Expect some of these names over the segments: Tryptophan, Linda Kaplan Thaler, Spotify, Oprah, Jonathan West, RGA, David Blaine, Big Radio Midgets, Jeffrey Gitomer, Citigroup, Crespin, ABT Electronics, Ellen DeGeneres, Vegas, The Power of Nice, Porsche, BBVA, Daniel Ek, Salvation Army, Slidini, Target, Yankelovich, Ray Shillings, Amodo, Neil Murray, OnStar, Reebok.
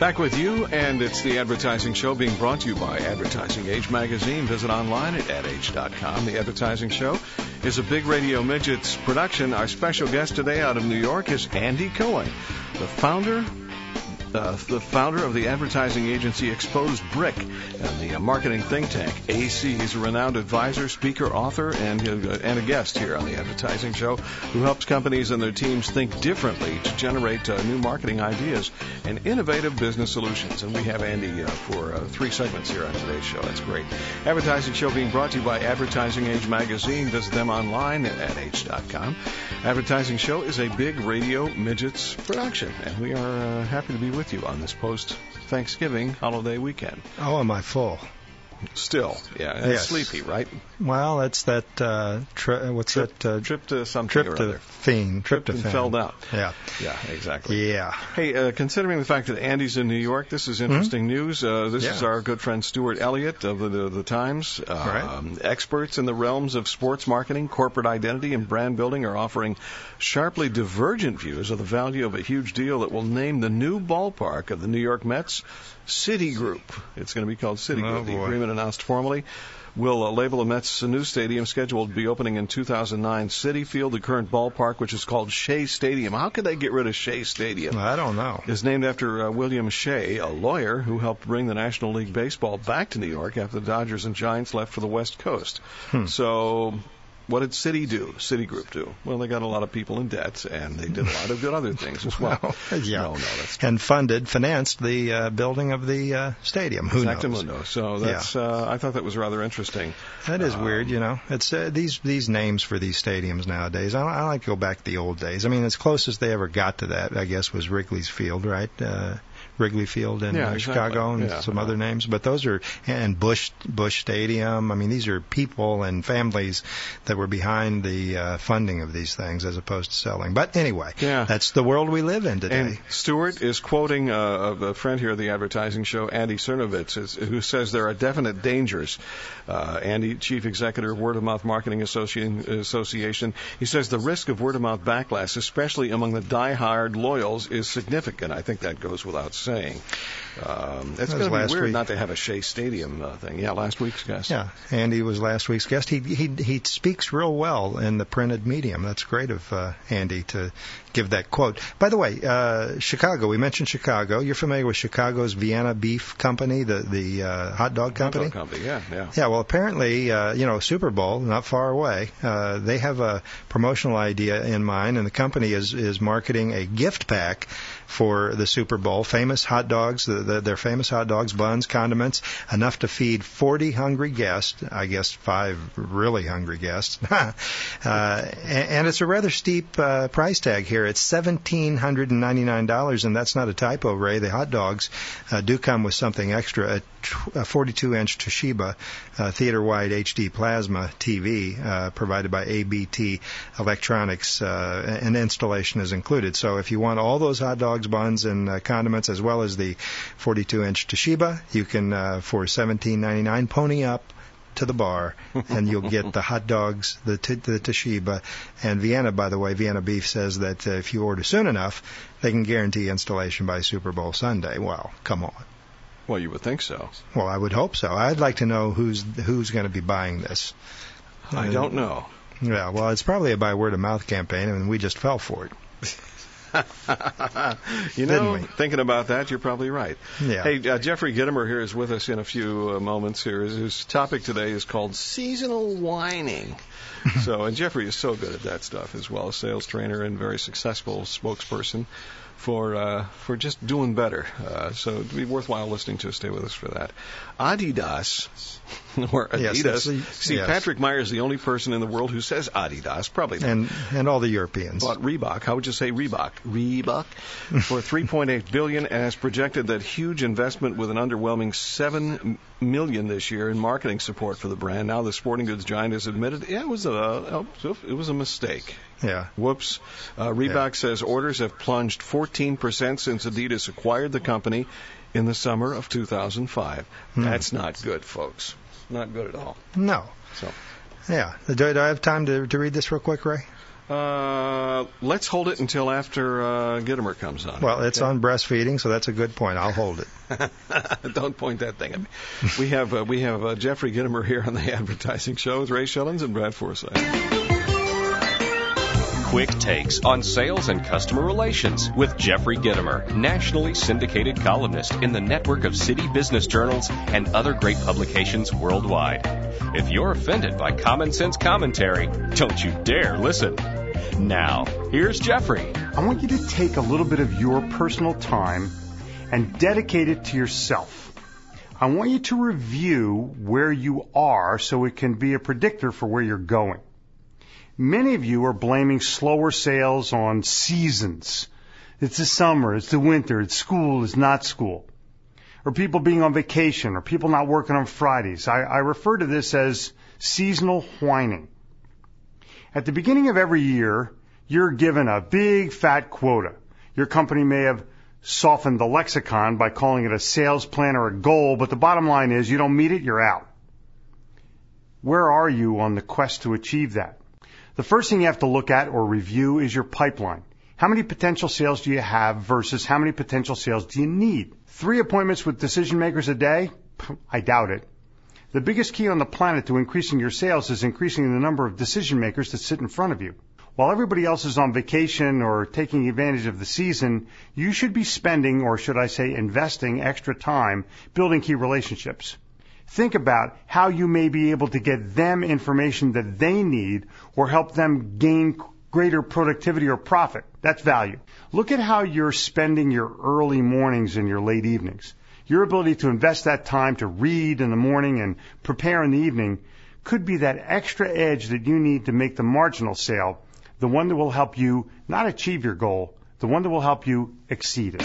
Back with you, and it's The Advertising Show being brought to you by Advertising Age magazine. Visit online at adage.com. The Advertising Show is a Big Radio Midgets production. Our special guest today out of New York is Andy Cohen, the founder of the advertising agency Exposed Brick and the marketing think tank AC. He's a renowned advisor, speaker, author, and a guest here on The Advertising Show who helps companies and their teams think differently to generate new marketing ideas and innovative business solutions. And we have Andy for three segments here on today's show. That's great. Advertising Show being brought to you by Advertising Age magazine. Visit them online at adage.com. Advertising Show is a Big Radio Midgets production, and we are happy to be with you on this post-Thanksgiving holiday weekend. Oh, am I full? Still, yeah. And yes. Sleepy, right? Well, it's that Tryptophan. Fell out. Yeah. Yeah, exactly. Yeah. Hey, considering the fact that Andy's in New York, this is interesting news. This is our good friend Stuart Elliott of the Times. Experts in the realms of sports marketing, corporate identity, and brand building are offering sharply divergent views of the value of a huge deal that will name the new ballpark of the New York Mets Citigroup. It's going to be called Citigroup. Oh, the agreement announced formally will label the Mets' new stadium scheduled to be opening in 2009, Citi Field, the current ballpark, which is called Shea Stadium. How could they get rid of Shea Stadium? I don't know. It's named after William Shea, a lawyer who helped bring the National League Baseball back to New York after the Dodgers and Giants left for the West Coast. So what did Citigroup do? Well, they got a lot of people in debt, and they did a lot of good other things as well. And financed the building of the stadium. Who knows? So that's, I thought that was rather interesting. That is weird, you know. It's these names for these stadiums nowadays. I like to go back to the old days. I mean, as close as they ever got to that, I guess, was Wrigley's Field, right? Wrigley Field in Chicago and some other names, but those are, and Bush Stadium. I mean, these are people and families that were behind the funding of these things as opposed to selling. But anyway, that's the world we live in today. And Stuart is quoting a friend here at the Advertising Show, Andy Sernovitz, who says there are definite dangers. Andy, chief executive of Word of Mouth Marketing Association, he says the risk of word of mouth backlash, especially among the diehard loyals, is significant. I think that goes without saying. It's going to be weird not to have a Shea Stadium thing. Yeah, last week's guest. Yeah, Andy was last week's guest. He speaks real well in the printed medium. That's great of Andy to give that quote. By the way, Chicago. We mentioned Chicago. You're familiar with Chicago's Vienna Beef company, the hot dog company. Hot dog company. Yeah. Yeah. Well, apparently, Super Bowl not far away. They have a promotional idea in mind, and the company is marketing a gift pack for the Super Bowl. Famous hot dogs, their famous hot dogs, buns, condiments, enough to feed 40 hungry guests, I guess 5 really hungry guests. And it's a rather steep price tag here. It's $1,799, and that's not a typo, Ray. The hot dogs do come with something extra, a 42-inch Toshiba theater-wide HD plasma TV provided by ABT Electronics, and installation is included. So if you want all those hot dogs, buns, and condiments, as well as the 42-inch Toshiba, you can, for $17.99, pony up to the bar, and you'll get the hot dogs, the Toshiba, and Vienna. By the way, Vienna Beef says that if you order soon enough, they can guarantee installation by Super Bowl Sunday. Wow, come on. Well, you would think so. Well, I would hope so. I'd like to know who's going to be buying this. I don't know. Yeah, well, it's probably a by word-of-mouth campaign, and we just fell for it. Thinking about that, you're probably right. Yeah. Hey, Jeffrey Gitomer here is with us in a few moments here. His topic today is called seasonal whining. And Jeffrey is so good at that stuff as well, a sales trainer and very successful spokesperson for just doing better. So it'd be worthwhile listening to. Stay with us for that. Adidas, or Adidas. Yes, see, yes. Patrick Meyer is the only person in the world who says Adidas, probably not. And all the Europeans. Bought Reebok. How would you say Reebok? Reebok for $3.8 billion, and has projected that huge investment with an underwhelming $7 million this year in marketing support for the brand. Now the sporting goods giant has admitted it was a mistake. Yeah. Whoops. Reebok says orders have plunged 14% since Adidas acquired the company in the summer of 2005. That's not good, folks. Not good at all. No. So. Yeah. Do I have time to read this real quick, Ray? Let's hold it until after Gitomer comes on. Well, it's on breastfeeding, so that's a good point. I'll hold it. Don't point that thing at me. We have Jeffrey Gitomer here on the Advertising Show with Ray Shillings and Brad Forsythe. Quick takes on sales and customer relations with Jeffrey Gitomer, nationally syndicated columnist in the network of City Business Journals and other great publications worldwide. If you're offended by common sense commentary, don't you dare listen. Now, here's Jeffrey. I want you to take a little bit of your personal time and dedicate it to yourself. I want you to review where you are so it can be a predictor for where you're going. Many of you are blaming slower sales on seasons. It's the summer, it's the winter, it's school, it's not school. Or people being on vacation, or people not working on Fridays. I refer to this as seasonal whining. At the beginning of every year, you're given a big fat quota. Your company may have softened the lexicon by calling it a sales plan or a goal, but the bottom line is you don't meet it, you're out. Where are you on the quest to achieve that? The first thing you have to look at or review is your pipeline. How many potential sales do you have versus how many potential sales do you need? 3 appointments with decision makers a day? I doubt it. The biggest key on the planet to increasing your sales is increasing the number of decision makers that sit in front of you. While everybody else is on vacation or taking advantage of the season, you should be spending, or should I say investing, extra time building key relationships. Think about how you may be able to get them information that they need or help them gain greater productivity or profit. That's value. Look at how you're spending your early mornings and your late evenings. Your ability to invest that time to read in the morning and prepare in the evening could be that extra edge that you need to make the marginal sale, the one that will help you not achieve your goal, the one that will help you exceed it.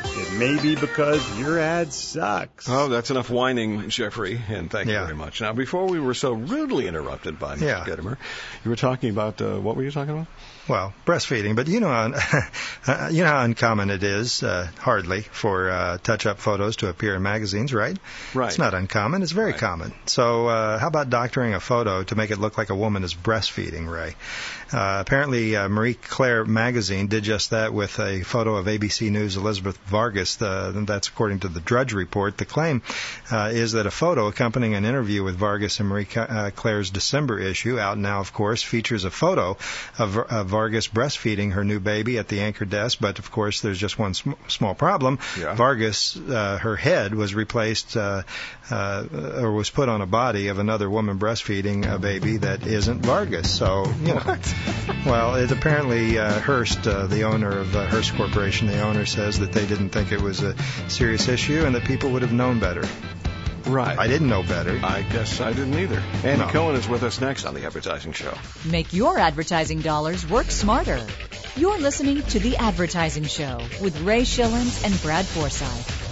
it may be because your ad sucks. Oh, that's enough whining, Jeffrey, and thank you very much. Now, before we were so rudely interrupted by Mr. Gitomer, you were talking about, what were you talking about? Well, breastfeeding, but you know how uncommon it is, hardly, for touch-up photos to appear in magazines, right? Right. It's not uncommon. It's very common. So how about doctoring a photo to make it look like a woman is breastfeeding, Ray? Apparently, Marie Claire magazine did just that with a photo of ABC News' Elizabeth Vargas. That's according to the Drudge Report. The claim is that a photo accompanying an interview with Vargas in Marie Claire's December issue, out now, of course, features a photo of Vargas breastfeeding her new baby at the anchor desk. But, of course, there's just one small problem. Yeah. Vargas, her head was replaced or was put on a body of another woman breastfeeding a baby that isn't Vargas. So, you know. What? Well, it's apparently Hearst, the owner of Hearst Corporation, the owner says that they didn't think it was a serious issue and that people would have known better. Right. I didn't know better. I guess I didn't either. Andy Cohen is with us next on The Advertising Show. Make your advertising dollars work smarter. You're listening to The Advertising Show with Ray Shillings and Brad Forsythe.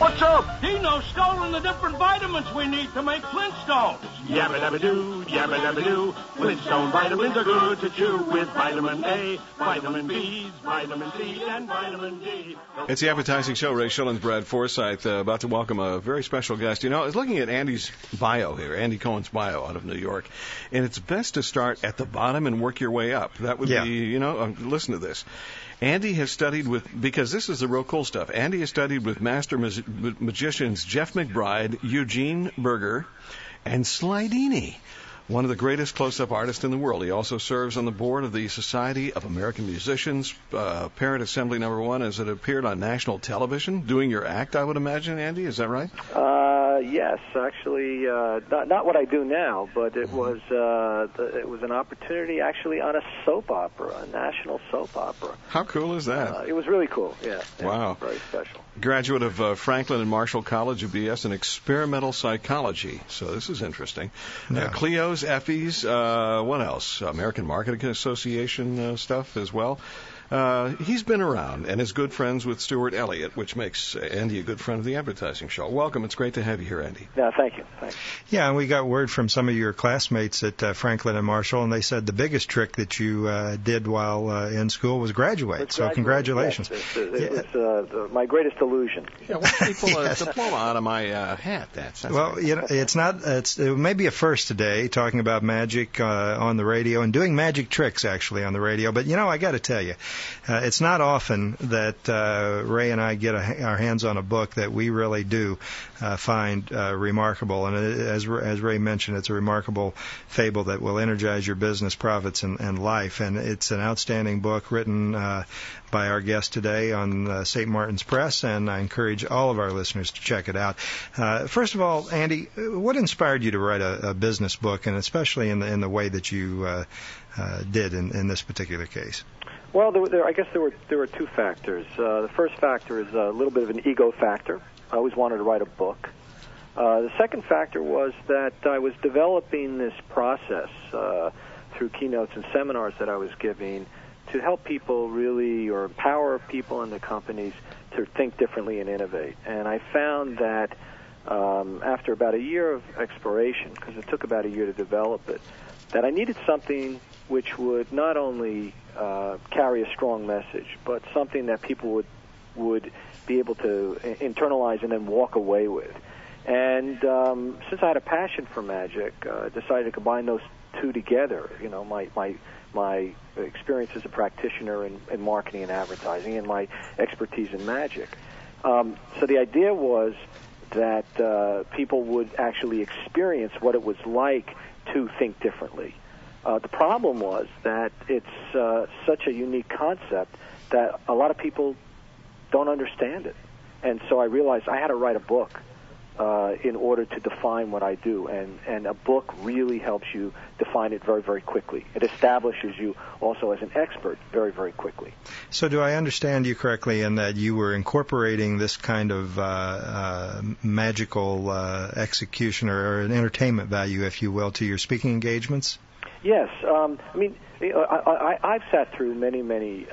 What's up? Dino's stolen the different vitamins we need to make Flintstones. Yabba-dabba-doo, yabba-dabba-doo. Flintstone vitamins are good to chew with vitamin A, vitamin B, vitamin C, and vitamin D. It's the Advertising Show. Ray Shillings, Brad Forsythe, about to welcome a very special guest. You know, I was looking at Andy's bio here, Andy Cohen's bio out of New York, and it's best to start at the bottom and work your way up. That would be, listen to this. Andy has studied with, because this is the real cool stuff, Andy has studied with master magicians Jeff McBride, Eugene Berger, and Slidini, one of the greatest close-up artists in the world. He also serves on the board of the Society of American Musicians, Parent Assembly Number 1, as it appeared on national television, doing your act, I would imagine, Andy. Is that right? Yes, actually, not what I do now, but it was an opportunity actually on a soap opera, a national soap opera. How cool is that? It was really cool, yeah. Wow. Very special. Graduate of Franklin and Marshall College, a B.S. in experimental psychology, so this is interesting. Yeah. Cleo's, Effie's, what else? American Marketing Association stuff as well. He's been around and is good friends with Stuart Elliott, which makes Andy a good friend of the advertising show. Welcome. It's great to have you here, Andy. Yeah, thank you. Thanks. Yeah, and we got word from some of your classmates at Franklin and Marshall, and they said the biggest trick that you did while in school was graduate. So congratulations. Yes, it was my greatest illusion. Yeah, well, people yes. A diploma out of my hat. That's well, great. You know, it's not. It may be a first today talking about magic on the radio and doing magic tricks actually on the radio. But you know, I got to tell you. It's not often that Ray and I get our hands on a book that we really do find remarkable. And as Ray mentioned, it's a remarkable fable that will energize your business, profits, and life. And it's an outstanding book written by our guest today on St. Martin's Press, and I encourage all of our listeners to check it out. First of all, Andy, what inspired you to write a business book, and especially in the way that you did in this particular case? Well, I guess there were two factors. The first factor is a little bit of an ego factor. I always wanted to write a book. The second factor was that I was developing this process through keynotes and seminars that I was giving to help people really, or empower people in the companies to think differently and innovate. And I found that after about a year of exploration, because it took about a year to develop it, that I needed something which would not only carry a strong message, but something that people would be able to internalize and then walk away with. And since I had a passion for magic, I decided to combine those two together, you know, my experience as a practitioner in marketing and advertising and my expertise in magic. So the idea was that people would actually experience what it was like to think differently. The problem was that it's such a unique concept that a lot of people don't understand it. And so I realized I had to write a book in order to define what I do. And a book really helps you define it very, very quickly. It establishes you also as an expert very, very quickly. So do I understand you correctly in that you were incorporating this kind of magical execution or an entertainment value, if you will, to your speaking engagements? Yes. I mean, I've sat through many, many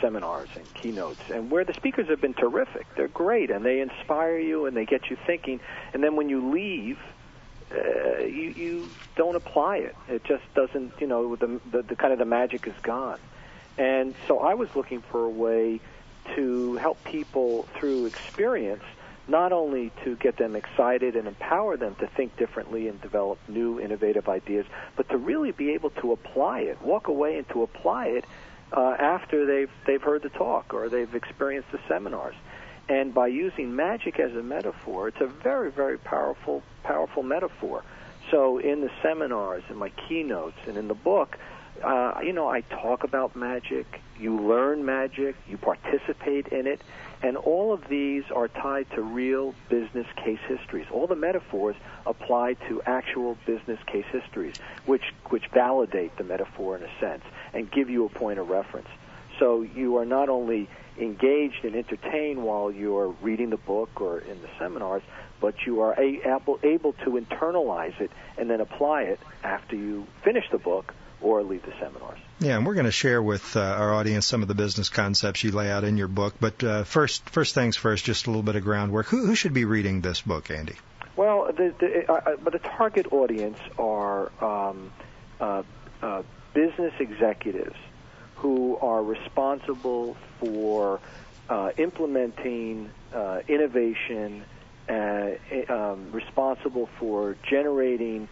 seminars and keynotes, and where the speakers have been terrific. They're great, and they inspire you, and they get you thinking. And then when you leave, you don't apply it. It just doesn't, you know, the kind of the magic is gone. And so I was looking for a way to help people through experience, not only to get them excited and empower them to think differently and develop new innovative ideas, but to really be able to apply it, walk away and to apply it after they've heard the talk or they've experienced the seminars. And by using magic as a metaphor, it's a very, very powerful metaphor. So in the seminars, in my keynotes, and in the book, you know, I talk about magic, you learn magic, you participate in it, and all of these are tied to real business case histories. All the metaphors apply to actual business case histories, which validate the metaphor in a sense and give you a point of reference. So you are not only engaged and entertained while you're reading the book or in the seminars, but you are able to internalize it and then apply it after you finish the book or leave the seminars. Yeah, and we're going to share with our audience some of the business concepts you lay out in your book. But first things first, just a little bit of groundwork. Who should be reading this book, Andy? Well, but the target audience are business executives who are responsible for implementing innovation, responsible for generating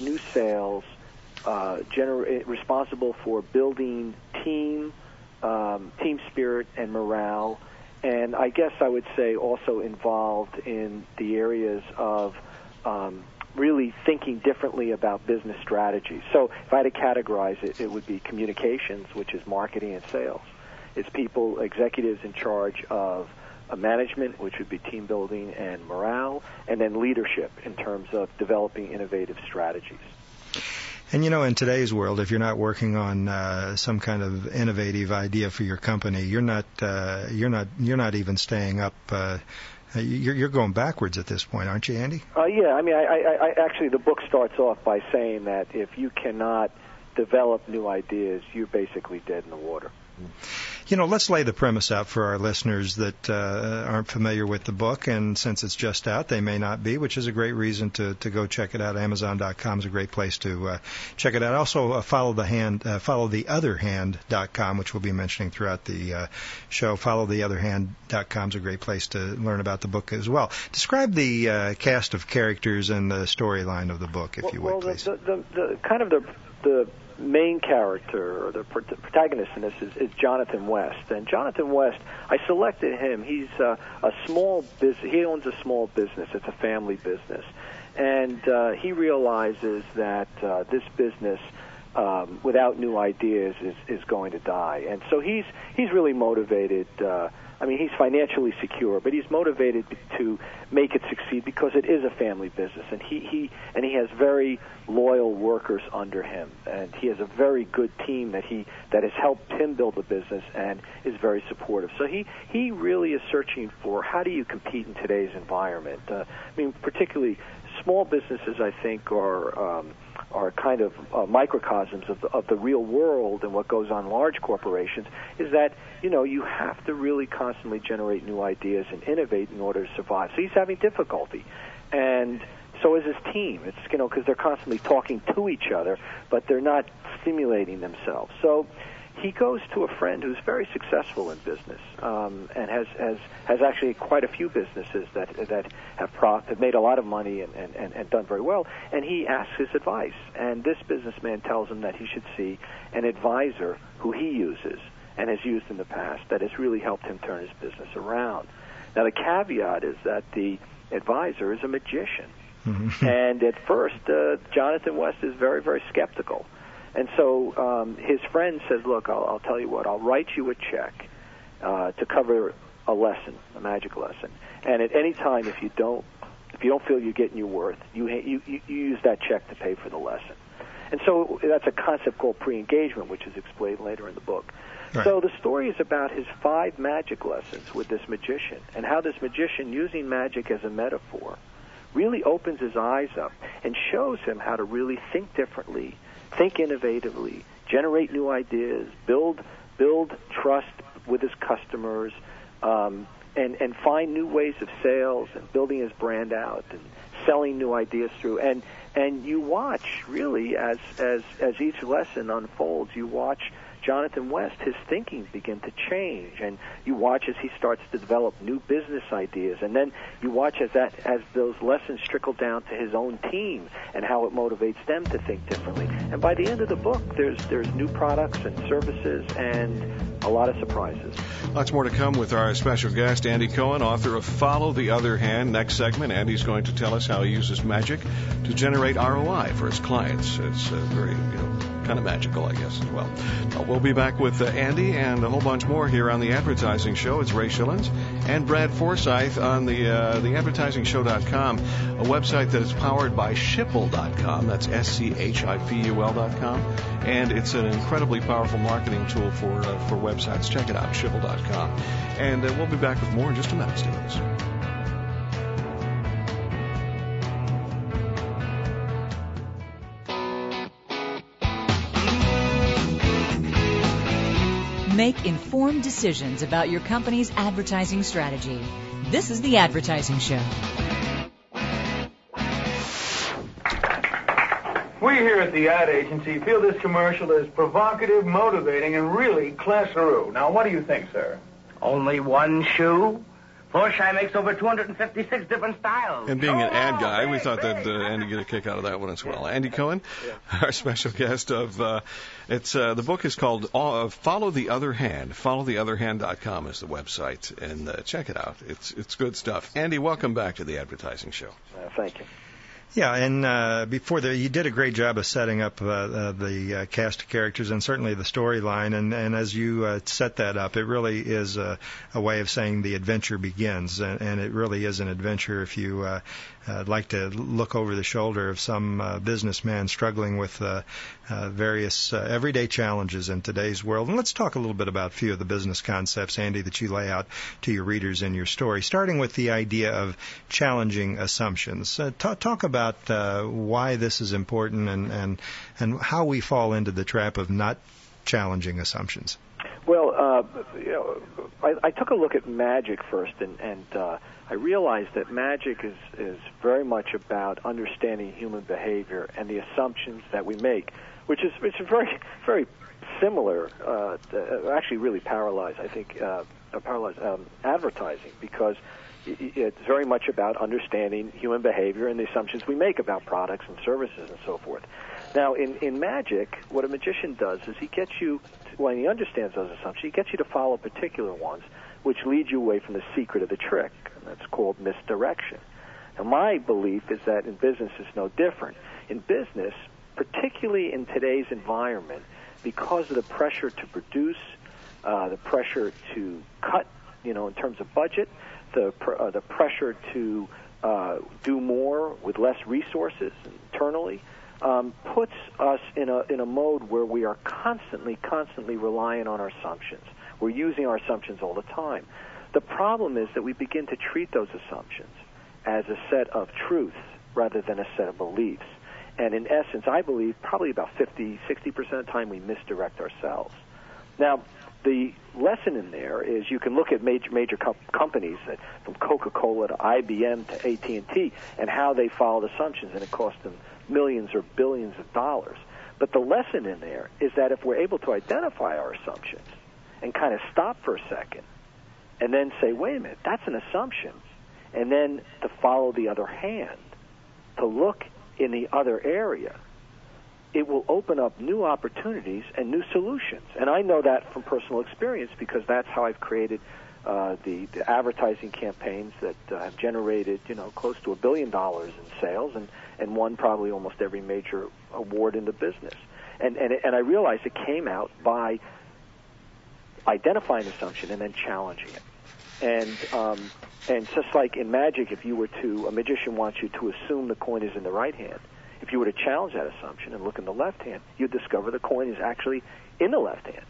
new sales, responsible for building team team spirit and morale, and I guess I would say also involved in the areas of really thinking differently about business strategies. So if I had to categorize it, it would be communications, which is marketing and sales. It's people, executives in charge of management, which would be team building and morale, and then leadership in terms of developing innovative strategies. And, you know, in today's world, if you're not working on some kind of innovative idea for your company, you're not even staying up. You're going backwards at this point, aren't you, Andy? Yeah. I mean, I actually, the book starts off by saying that if you cannot develop new ideas, you're basically dead in the water. You know, let's lay the premise out for our listeners that aren't familiar with the book, and since it's just out, they may not be, which is a great reason to go check it out. Amazon.com is a great place to check it out. Also, followtheotherhand.com, which we'll be mentioning throughout the show. Followtheotherhand.com is a great place to learn about the book as well. Describe the cast of characters and the storyline of the book, if you would, please. The main character, or the protagonist in this, is Jonathan West. And Jonathan West, I selected him. He's a small business. He owns a small business. It's a family business, and he realizes that this business, without new ideas, is going to die. And so he's really motivated. I mean, he's financially secure, but he's motivated to make it succeed because it is a family business, and he has very loyal workers under him, and he has a very good team that has helped him build the business and is very supportive. So he really is searching for how do you compete in today's environment. I mean, particularly small businesses, I think, are kind of microcosms of the real world, and what goes on in large corporations is that, you know, you have to really constantly generate new ideas and innovate in order to survive. So he's having difficulty, and so is his team. It's, you know, because they're constantly talking to each other, but they're not stimulating themselves. So he goes to a friend who's very successful in business, and has actually quite a few businesses that have made a lot of money and done very well. And he asks his advice, and this businessman tells him that he should see an advisor who he uses and has used in the past that has really helped him turn his business around. Now, the caveat is that the advisor is a magician, and at first, Jonathan West is very, very skeptical. And so his friend says, look, I'll tell you what, I'll write you a check to cover a lesson, a magic lesson. And at any time, if you don't feel you're getting your worth, you use that check to pay for the lesson. And so that's a concept called pre-engagement, which is explained later in the book. Right. So the story is about his 5 magic lessons with this magician, and how this magician, using magic as a metaphor, really opens his eyes up and shows him how to really think differently, think innovatively, generate new ideas, build trust with his customers, and find new ways of sales and building his brand out and selling new ideas through. And you watch, really, as each lesson unfolds, you watch Jonathan West, his thinking begin to change, and you watch as he starts to develop new business ideas, and then you watch as those lessons trickle down to his own team and how it motivates them to think differently. And by the end of the book, there's new products and services and a lot of surprises. Lots more to come with our special guest, Andy Cohen, author of Follow the Other Hand. Next segment, Andy's going to tell us how he uses magic to generate ROI for his clients. It's very, kind of magical, I guess, as well. We'll be back with Andy and a whole bunch more here on The Advertising Show. It's Ray Shillings and Brad Forsythe on the theadvertisingshow.com, a website that is powered by Shipple.com. That's SCHIPUL.com. And it's an incredibly powerful marketing tool for websites. Check it out, Shipple.com. And we'll be back with more in just a minute. Stay with us. Make informed decisions about your company's advertising strategy. This is The Advertising Show. We here at the ad agency feel this commercial is provocative, motivating, and really class-a-roo. Now, what do you think, sir? Only one shoe? Porsche makes over 256 different styles. And being an ad guy, we thought that Andy would get a kick out of that one as well. Andy Cohen, our special guest of, the book is called Follow the Other Hand. FollowTheOtherHand.com is the website, and check it out. It's good stuff. Andy, welcome back to the advertising show. Thank you. Yeah, and you did a great job of setting up the cast of characters and certainly the storyline. And as you set that up, it really is a way of saying the adventure begins. And it really is an adventure if you like to look over the shoulder of some businessman struggling with various everyday challenges in today's world. And let's talk a little bit about a few of the business concepts, Andy, that you lay out to your readers in your story, starting with the idea of challenging assumptions. Talk about why this is important and how we fall into the trap of not challenging assumptions. Well, I took a look at magic first, and I realized that magic is very much about understanding human behavior and the assumptions that we make, which is very, very similar, actually really paralyzed, I think, advertising, because it's very much about understanding human behavior and the assumptions we make about products and services and so forth. Now, in magic, what a magician does is he gets you, when he understands those assumptions, he gets you to follow particular ones, which lead you away from the secret of the trick. And that's called misdirection. And my belief is that in business it's no different. In business, particularly in today's environment, because of the pressure to produce, the pressure to cut, in terms of budget, the pressure to do more with less resources internally puts us in a mode where we are constantly reliant on our assumptions. We're using our assumptions all the time. The problem is that we begin to treat those assumptions as a set of truths rather than a set of beliefs. And in essence, I believe probably about 50-60% of the time we misdirect ourselves. Now, the lesson in there is you can look at major companies that, from Coca-Cola to IBM to AT&T, and how they followed assumptions, and it cost them millions or billions of dollars. But the lesson in there is that if we're able to identify our assumptions and kind of stop for a second and then say, wait a minute, that's an assumption, and then to follow the other hand, to look in the other area, it will open up new opportunities and new solutions. And I know that from personal experience because that's how I've created the advertising campaigns that have generated, close to $1 billion in sales and won probably almost every major award in the business. And I realized it came out by identifying an assumption and then challenging it. And just like in magic, if you were a magician wants you to assume the coin is in the right hand. If you were to challenge that assumption and look in the left hand, you'd discover the coin is actually in the left hand,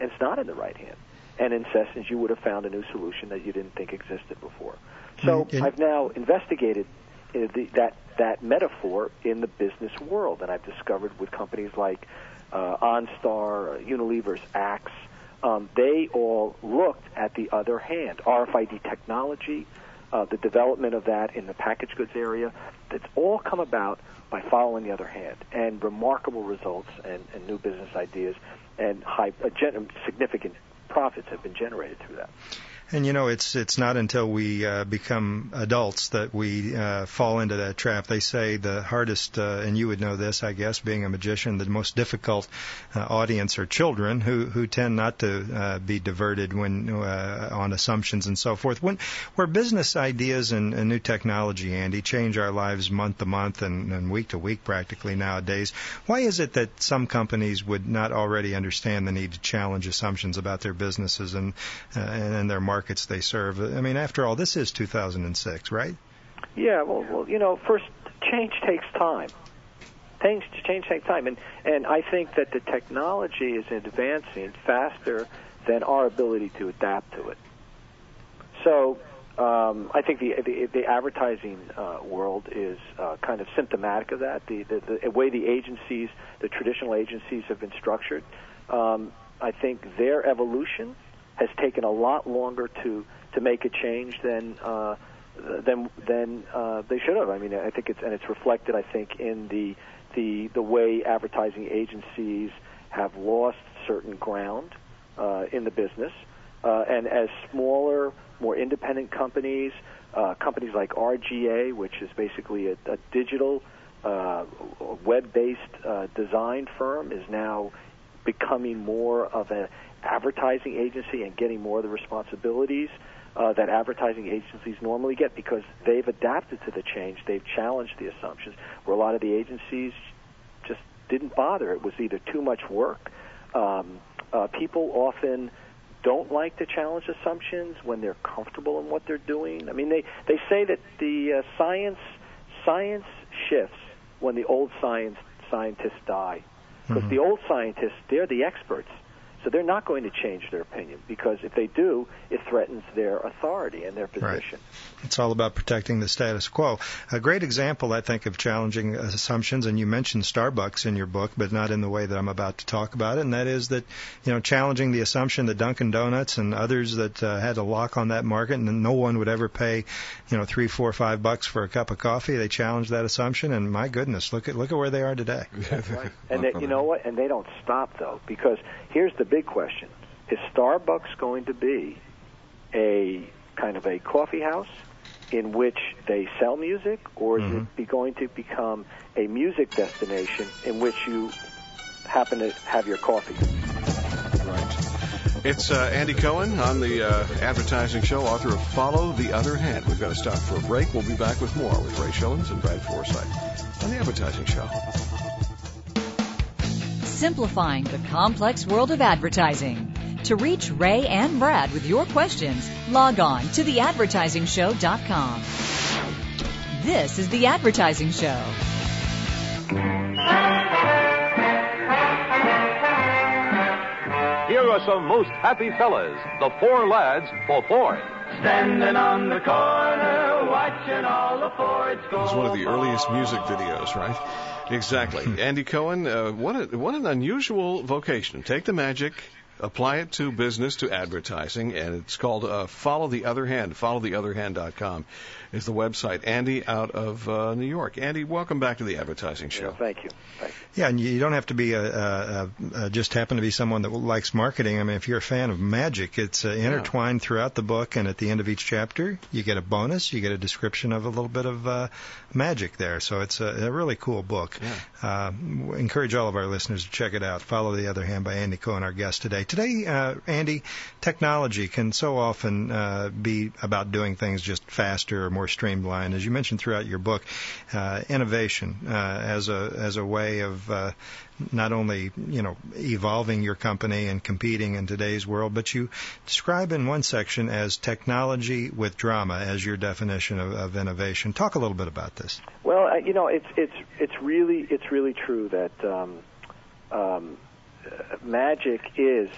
and it's not in the right hand. And in essence, you would have found a new solution that you didn't think existed before. So I've now investigated that metaphor in the business world, and I've discovered with companies like OnStar, Unilever's Axe, they all looked at the other hand, RFID technology, the development of that in the packaged goods area. That's all come about by following the other hand, and remarkable results and new business ideas and significant profits have been generated through that. And, it's not until we become adults that we fall into that trap. They say the hardest, and you would know this, I guess, being a magician, the most difficult audience are children who tend not to be diverted when on assumptions and so forth. Where business ideas and new technology, Andy, change our lives month to month and week to week practically nowadays, why is it that some companies would not already understand the need to challenge assumptions about their businesses and their markets they serve? I mean, after all, this is 2006, right? Yeah, well, first, change takes time. Change takes time. And I think that the technology is advancing faster than our ability to adapt to it. So I think the advertising world is kind of symptomatic of that. The way the traditional agencies have been structured, I think their evolution has taken a lot longer to make a change than they should have. I mean, I think it's reflected, I think, in the way advertising agencies have lost certain ground in the business, And as smaller, more independent companies, companies like RGA, which is basically a digital web-based design firm, is now becoming more of an advertising agency and getting more of the responsibilities that advertising agencies normally get, because they've adapted to the change. They've challenged the assumptions, where a lot of the agencies just didn't bother. It was either too much work. People often don't like to challenge assumptions when they're comfortable in what they're doing. I mean, they say that the science shifts when the old scientists die. Because the old scientists, they're the experts, so they're not going to change their opinion, because if they do, it threatens their authority and their position. Right. It's all about protecting the status quo. A great example, I think, of challenging assumptions, and you mentioned Starbucks in your book, but not in the way that I'm about to talk about it, and that is that, you know, challenging the assumption that Dunkin' Donuts and others that had a lock on that market and no one would ever pay, you know, $3, $4, $5 for a cup of coffee. They challenged that assumption, and my goodness, look at where they are today. That's right. And they, you know what? And they don't stop though, because here's the big question. Is Starbucks going to be a kind of a coffee house in which they sell music, or is it going to become a music destination in which you happen to have your coffee? Right. It's Andy Cohen on the Advertising Show, author of Follow the Other Hand. We've got to stop for a break. We'll be back with more with Ray Shillings and Brad Forsythe on the Advertising Show. Simplifying the complex world of advertising. To reach Ray and Brad with your questions, log on to theadvertisingshow.com. This is The Advertising Show. Here are some most happy fellas, the four lads for Ford. Standing on the corner, watching all the Fords go. It was one of the earliest music videos, right? Exactly. Andy Cohen, what an unusual vocation. Take the magic, apply it to business, to advertising, and it's called Follow the Other Hand. FollowTheOtherHand.com is the website. Andy out of New York. Andy, welcome back to the Advertising Show. Yeah, thank you. Yeah, and you don't have to be just happen to be someone that likes marketing. I mean, if you're a fan of magic, it's intertwined throughout the book, and at the end of each chapter, you get a bonus. You get a description of a little bit of magic there. So it's a really cool book. Yeah. Encourage all of our listeners to check it out. Follow the Other Hand by Andy Cohen, our guest today. Today, Andy, technology can so often be about doing things just faster or more streamlined. As you mentioned throughout your book, innovation as a way of not only, you know, evolving your company and competing in today's world, but you describe in one section as technology with drama as your definition of innovation. Talk a little bit about this. Well, you know, it's really true that. Magic is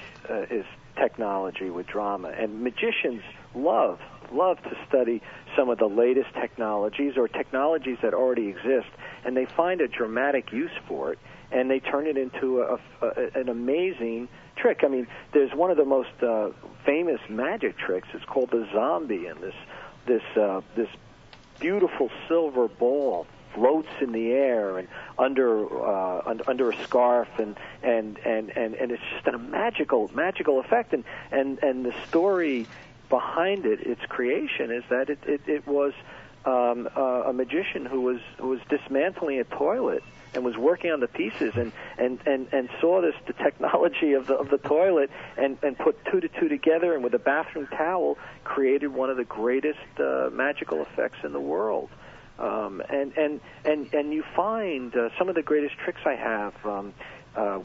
technology with drama, and magicians love to study some of the latest technologies or technologies that already exist, and they find a dramatic use for it, and they turn it into an amazing trick. I mean, there's one of the most famous magic tricks. It's called the zombie, and this beautiful silver ball floats in the air and under a scarf, and it's just a magical effect. And the story behind it, its creation, is that it was a magician who was dismantling a toilet and was working on the pieces and saw the technology of the toilet and put two together, and with a bathroom towel created one of the greatest magical effects in the world. And you find some of the greatest tricks I have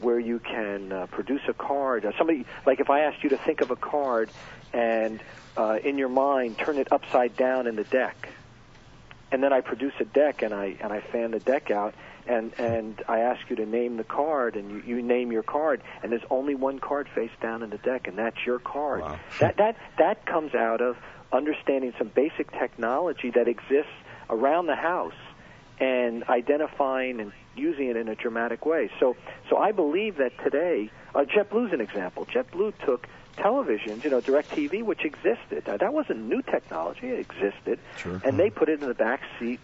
where you can produce a card. Somebody, like if I asked you to think of a card and in your mind turn it upside down in the deck, and then I produce a deck and I fan the deck out and I ask you to name the card, and you name your card, and there's only one card face down in the deck, and that's your card. Wow. That comes out of understanding some basic technology that exists around the house and identifying and using it in a dramatic way. So I believe that today, JetBlue's an example. JetBlue took television, you know, DirecTV, which existed. Now, that wasn't new technology; it existed, sure. And they put it in the back seat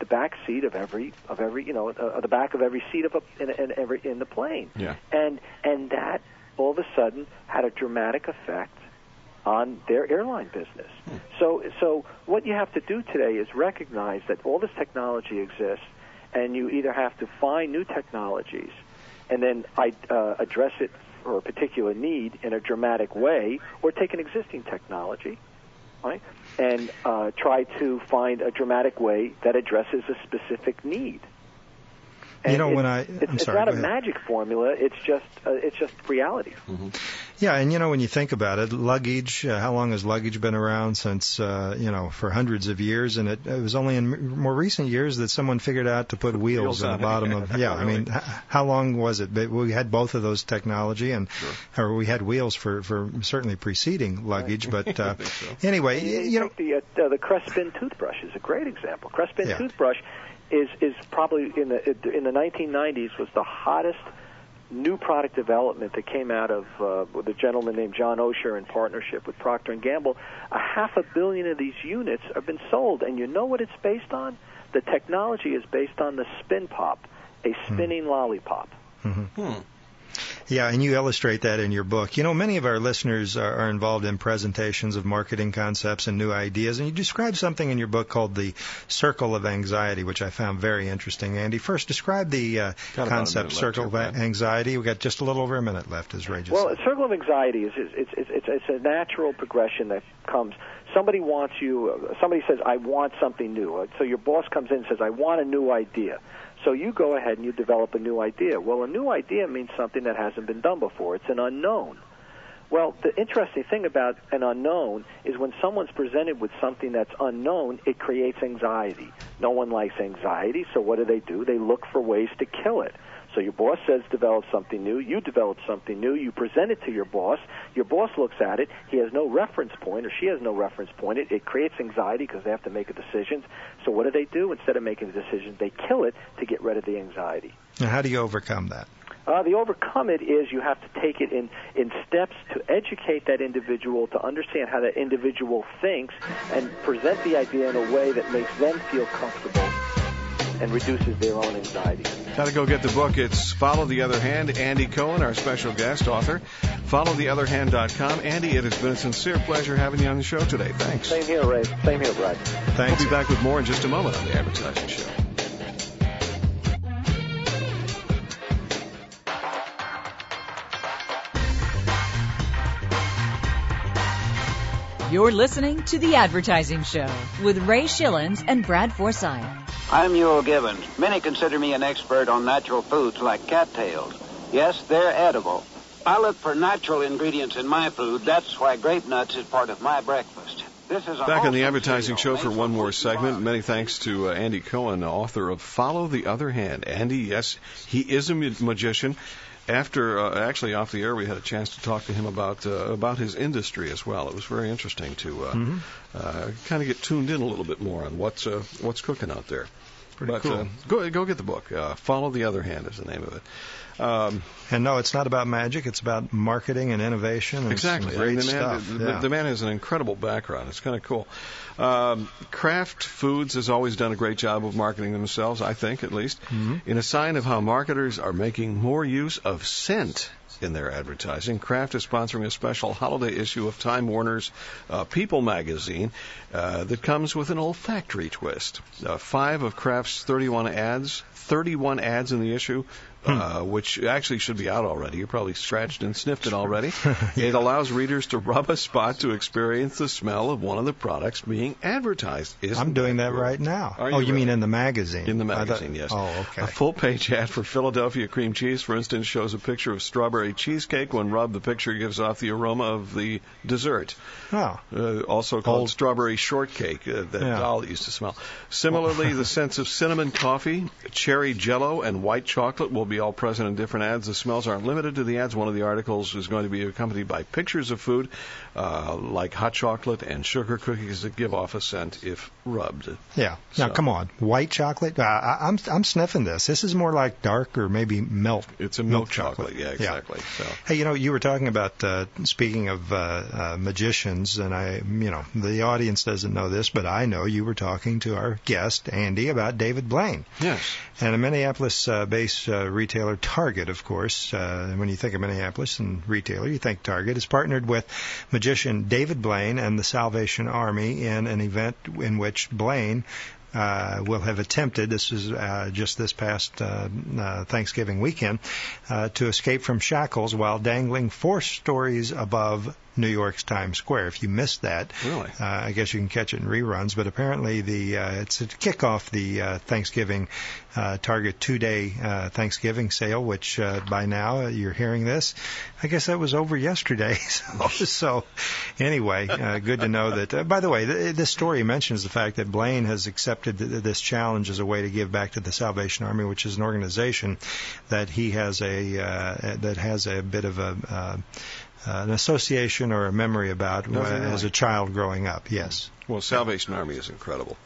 of every, you know, the back of every seat of in the plane. Yeah. And that all of a sudden had a dramatic effect on their airline business. So what you have to do today is recognize that all this technology exists, and you either have to find new technologies and then address it for a particular need in a dramatic way, or take an existing technology, right, and try to find a dramatic way that addresses a specific need. And you know, it's not a magic formula. It's just reality. Mm-hmm. Yeah, and you know, when you think about it, luggage. How long has luggage been around? Since for hundreds of years, and it was only in more recent years that someone figured out to put wheels on the bottom of. Yeah, really? I mean, how long was it? But we had both of those technology, and or we had wheels for certainly preceding luggage. Right. But anyway, the Crespin toothbrush is a great example. Crespin toothbrush. Is probably in the 1990s was the hottest new product development that came out of with a gentleman named John Osher in partnership with Procter & Gamble. 500 million of these units have been sold, and you know what it's based on? The technology is based on the Spin Pop, a spinning lollipop. Mm-hmm. Hmm. Yeah, and you illustrate that in your book. You know, many of our listeners are involved in presentations of marketing concepts and new ideas, and you describe something in your book called the circle of anxiety, which I found very interesting, Andy. First, describe the concept circle of anxiety. We've got just a little over a minute left, as Ray just said. Well, a circle of anxiety is a natural progression that comes. Somebody wants you, somebody says, I want something new. So your boss comes in and says, I want a new idea. So you go ahead and you develop a new idea. Well, a new idea means something that hasn't been done before. It's an unknown. Well, the interesting thing about an unknown is when someone's presented with something that's unknown, it creates anxiety. No one likes anxiety, so what do? They look for ways to kill it. So your boss says develop something new. You develop something new. You present it to your boss. Your boss looks at it. He has no reference point, or she has no reference point. It creates anxiety because they have to make a decision. So what do? Instead of making a decision, they kill it to get rid of the anxiety. Now, how do you overcome that? The overcome it is you have to take it in steps to educate that individual to understand how that individual thinks and present the idea in a way that makes them feel comfortable and reduces their own anxiety. Got to go get the book. It's Follow the Other Hand. Andy Cohen, our special guest author. FollowTheOtherHand.com. Andy, it has been a sincere pleasure having you on the show today. Thanks. Same here, Ray. Same here, Brad. Thanks. We'll be back with more in just a moment on the Advertising Show. You're listening to The Advertising Show with Ray Shillings and Brad Forsythe. I'm Ewell Gibbons. Many consider me an expert on natural foods like cattails. Yes, they're edible. I look for natural ingredients in my food. That's why grape nuts is part of my breakfast. Back on the Advertising Show for one more segment. Many thanks to Andy Cohen, author of Follow the Other Hand. Andy, yes, he is a magician. After, actually, off the air, we had a chance to talk to him about his industry as well. It was very interesting to kind of get tuned in a little bit more on what's cooking out there. Pretty cool. Go get the book. Follow the Other Hand is the name of it. And no, it's not about magic. It's about marketing and innovation. And exactly. Great stuff. The man has an incredible background. It's kind of cool. Kraft Foods has always done a great job of marketing themselves, I think, at least, in a sign of how marketers are making more use of scent in their advertising. Kraft is sponsoring a special holiday issue of Time Warner's People magazine that comes with an olfactory twist. 5 of Kraft's 31 ads in the issue, which actually should be out already. You probably scratched and sniffed it already. It allows readers to rub a spot to experience the smell of one of the products being advertised. I'm doing that right now. You mean in the magazine? In the magazine, yes. Oh, okay. A full-page ad for Philadelphia cream cheese, for instance, shows a picture of strawberry cheesecake. When rubbed, the picture gives off the aroma of the dessert. Oh. Also called strawberry shortcake that doll used to smell. Similarly, the scents of cinnamon coffee, cherry jello, and white chocolate will be all present in different ads. The smells aren't limited to the ads. One of the articles is going to be accompanied by pictures of food, like hot chocolate and sugar cookies that give off a scent if rubbed. Yeah. Now, come on. White chocolate? I'm sniffing this. This is more like dark or maybe milk. It's a milk chocolate. Yeah, exactly. Yeah. So. Hey, you know, you were talking about, speaking of magicians, and the audience doesn't know this, but I know you were talking to our guest, Andy, about David Blaine. Yes. And a Minneapolis-based retailer Target, of course. When you think of Minneapolis and retailer, you think Target. Is partnered with magician David Blaine and the Salvation Army in an event in which Blaine will have attempted, this is just this past Thanksgiving weekend, to escape from shackles while dangling 4 stories above New York's Times Square. If you missed that, really? I guess you can catch it in reruns. But apparently, it's to kick off the Thanksgiving Target two-day Thanksgiving sale, which by now you're hearing this. I guess that was over yesterday. So anyway, good to know that. By the way, this story mentions the fact that Blaine has accepted this challenge as a way to give back to the Salvation Army, which is an organization that he has a bit of a an association or a memory about as a child growing up, yes. Well, Salvation Army is incredible.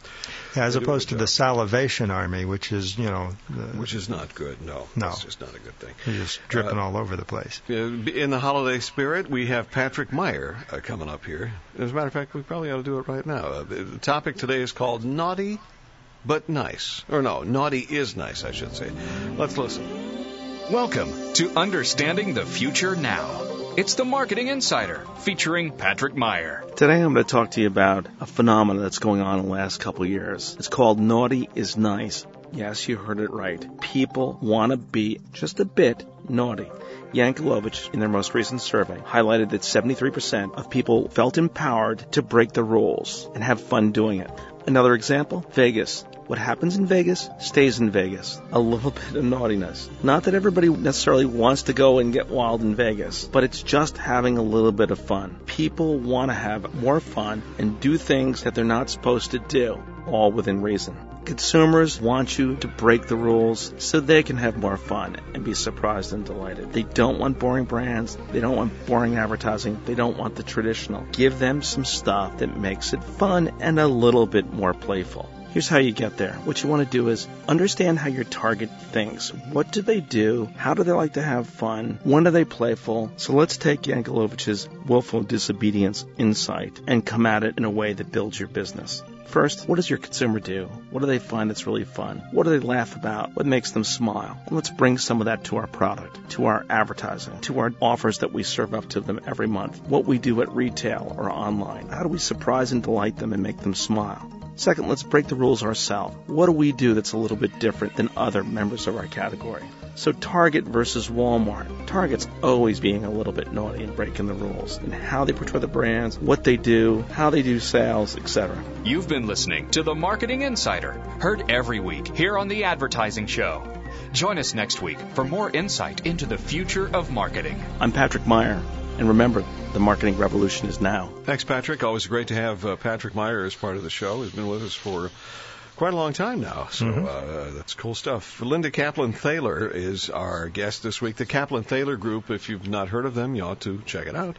Yeah, as opposed to the Salivation Army, which is, which is not good, no. It's just not a good thing. You're just dripping all over the place. In the holiday spirit, we have Patrick Meyer coming up here. As a matter of fact, we probably ought to do it right now. The topic today is called Naughty But Nice. Or no, Naughty is Nice, I should say. Let's listen. Welcome to Understanding the Future Now. It's the Marketing Insider, featuring Patrick Meyer. Today I'm going to talk to you about a phenomenon that's going on in the last couple of years. It's called Naughty is Nice. Yes, you heard it right. People want to be just a bit naughty. Yankelovich, in their most recent survey, highlighted that 73% of people felt empowered to break the rules and have fun doing it. Another example, Vegas. What happens in Vegas stays in Vegas. A little bit of naughtiness. Not that everybody necessarily wants to go and get wild in Vegas, but it's just having a little bit of fun. People want to have more fun and do things that they're not supposed to do, all within reason. Consumers want you to break the rules so they can have more fun and be surprised and delighted. They don't want boring brands. They don't want boring advertising. They don't want the traditional. Give them some stuff that makes it fun and a little bit more playful. Here's how you get there. What you want to do is understand how your target thinks. What do they do? How do they like to have fun? When are they playful? So let's take Yankelovich's willful disobedience insight and come at it in a way that builds your business. First, what does your consumer do? What do they find that's really fun? What do they laugh about? What makes them smile? And let's bring some of that to our product, to our advertising, to our offers that we serve up to them every month, what we do at retail or online. How do we surprise and delight them and make them smile? Second, let's break the rules ourselves. What do we do that's a little bit different than other members of our category? So Target versus Walmart. Target's always being a little bit naughty and breaking the rules in how they portray the brands, what they do, how they do sales, etc. You've been listening to The Marketing Insider, heard every week here on The Advertising Show. Join us next week for more insight into the future of marketing. I'm Patrick Meyer. And remember, the marketing revolution is now. Thanks, Patrick. Always great to have Patrick Meyer as part of the show. He's been with us for quite a long time now, so that's cool stuff. Linda Kaplan Thaler is our guest this week. The Kaplan Thaler Group, if you've not heard of them, you ought to check it out.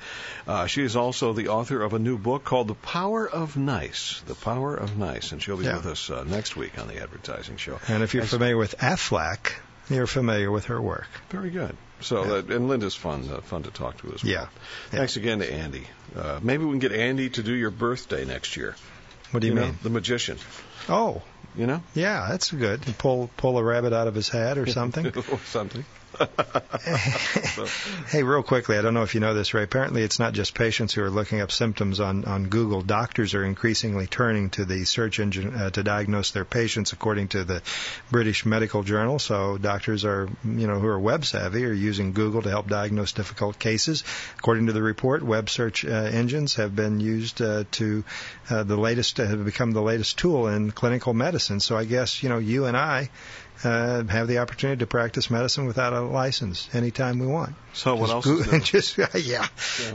She is also the author of a new book called The Power of Nice. The Power of Nice, and she'll be with us next week on The Advertising Show. And if you're familiar with Aflac, you're familiar with her work. Very good. So, and Linda's fun to talk to as well. Yeah. Thanks again to Andy. Maybe we can get Andy to do your birthday next year. What do you mean? The magician. Oh. Yeah, that's good. Pull a rabbit out of his hat or something. Or something. Hey, real quickly, I don't know if you know this, Ray. Apparently, it's not just patients who are looking up symptoms on Google. Doctors are increasingly turning to the search engine to diagnose their patients, according to the British Medical Journal. So doctors are, who are web savvy are using Google to help diagnose difficult cases. According to the report, web search engines have been used have become the latest tool in clinical medicine. So I guess, you and I have the opportunity to practice medicine without a license anytime we want. So what else?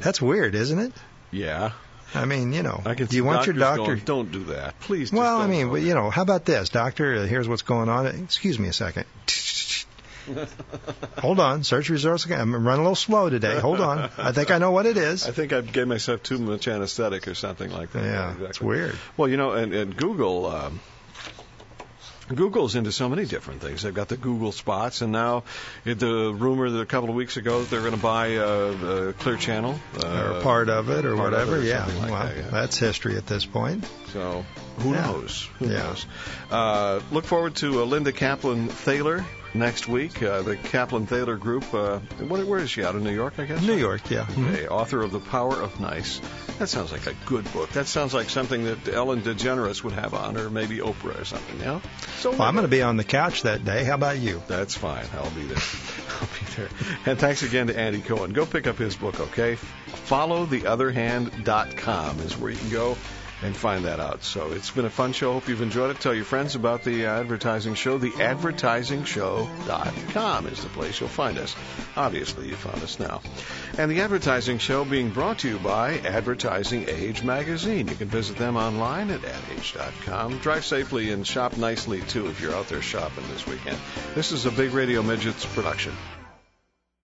That's weird, isn't it? Yeah. I mean, do you want your doctor? Don't do that, please. Well, how about this, doctor? Here's what's going on. Excuse me a second. Hold on. Search results again. I'm running a little slow today. Hold on. I think I know what it is. I think I gave myself too much anesthetic or something like that. Yeah, exactly. It's weird. Well, and Google. Google's into so many different things. They've got the Google Spots, and now the rumor that a couple of weeks ago that they're going to buy Clear Channel. Or part of it or whatever, That's history at this point. So who knows? Look forward to Linda Kaplan Thaler. next week. The Kaplan Thaler Group, where is she? Out of New York, I guess? New York, yeah. Mm-hmm. Okay, author of The Power of Nice. That sounds like a good book. That sounds like something that Ellen DeGeneres would have on, or maybe Oprah or something, yeah? So I'm going to be on the couch that day. How about you? That's fine. I'll be there. I'll be there. And thanks again to Andy Cohen. Go pick up his book, okay? FollowTheOtherHand.com is where you can go and find that out. So it's been a fun show. Hope you've enjoyed it. Tell your friends about the advertising show. Theadvertisingshow.com is the place you'll find us. Obviously, you found us now. And the advertising show being brought to you by Advertising Age magazine. You can visit them online at adage.com. Drive safely and shop nicely, too, if you're out there shopping this weekend. This is a Big Radio Midgets production.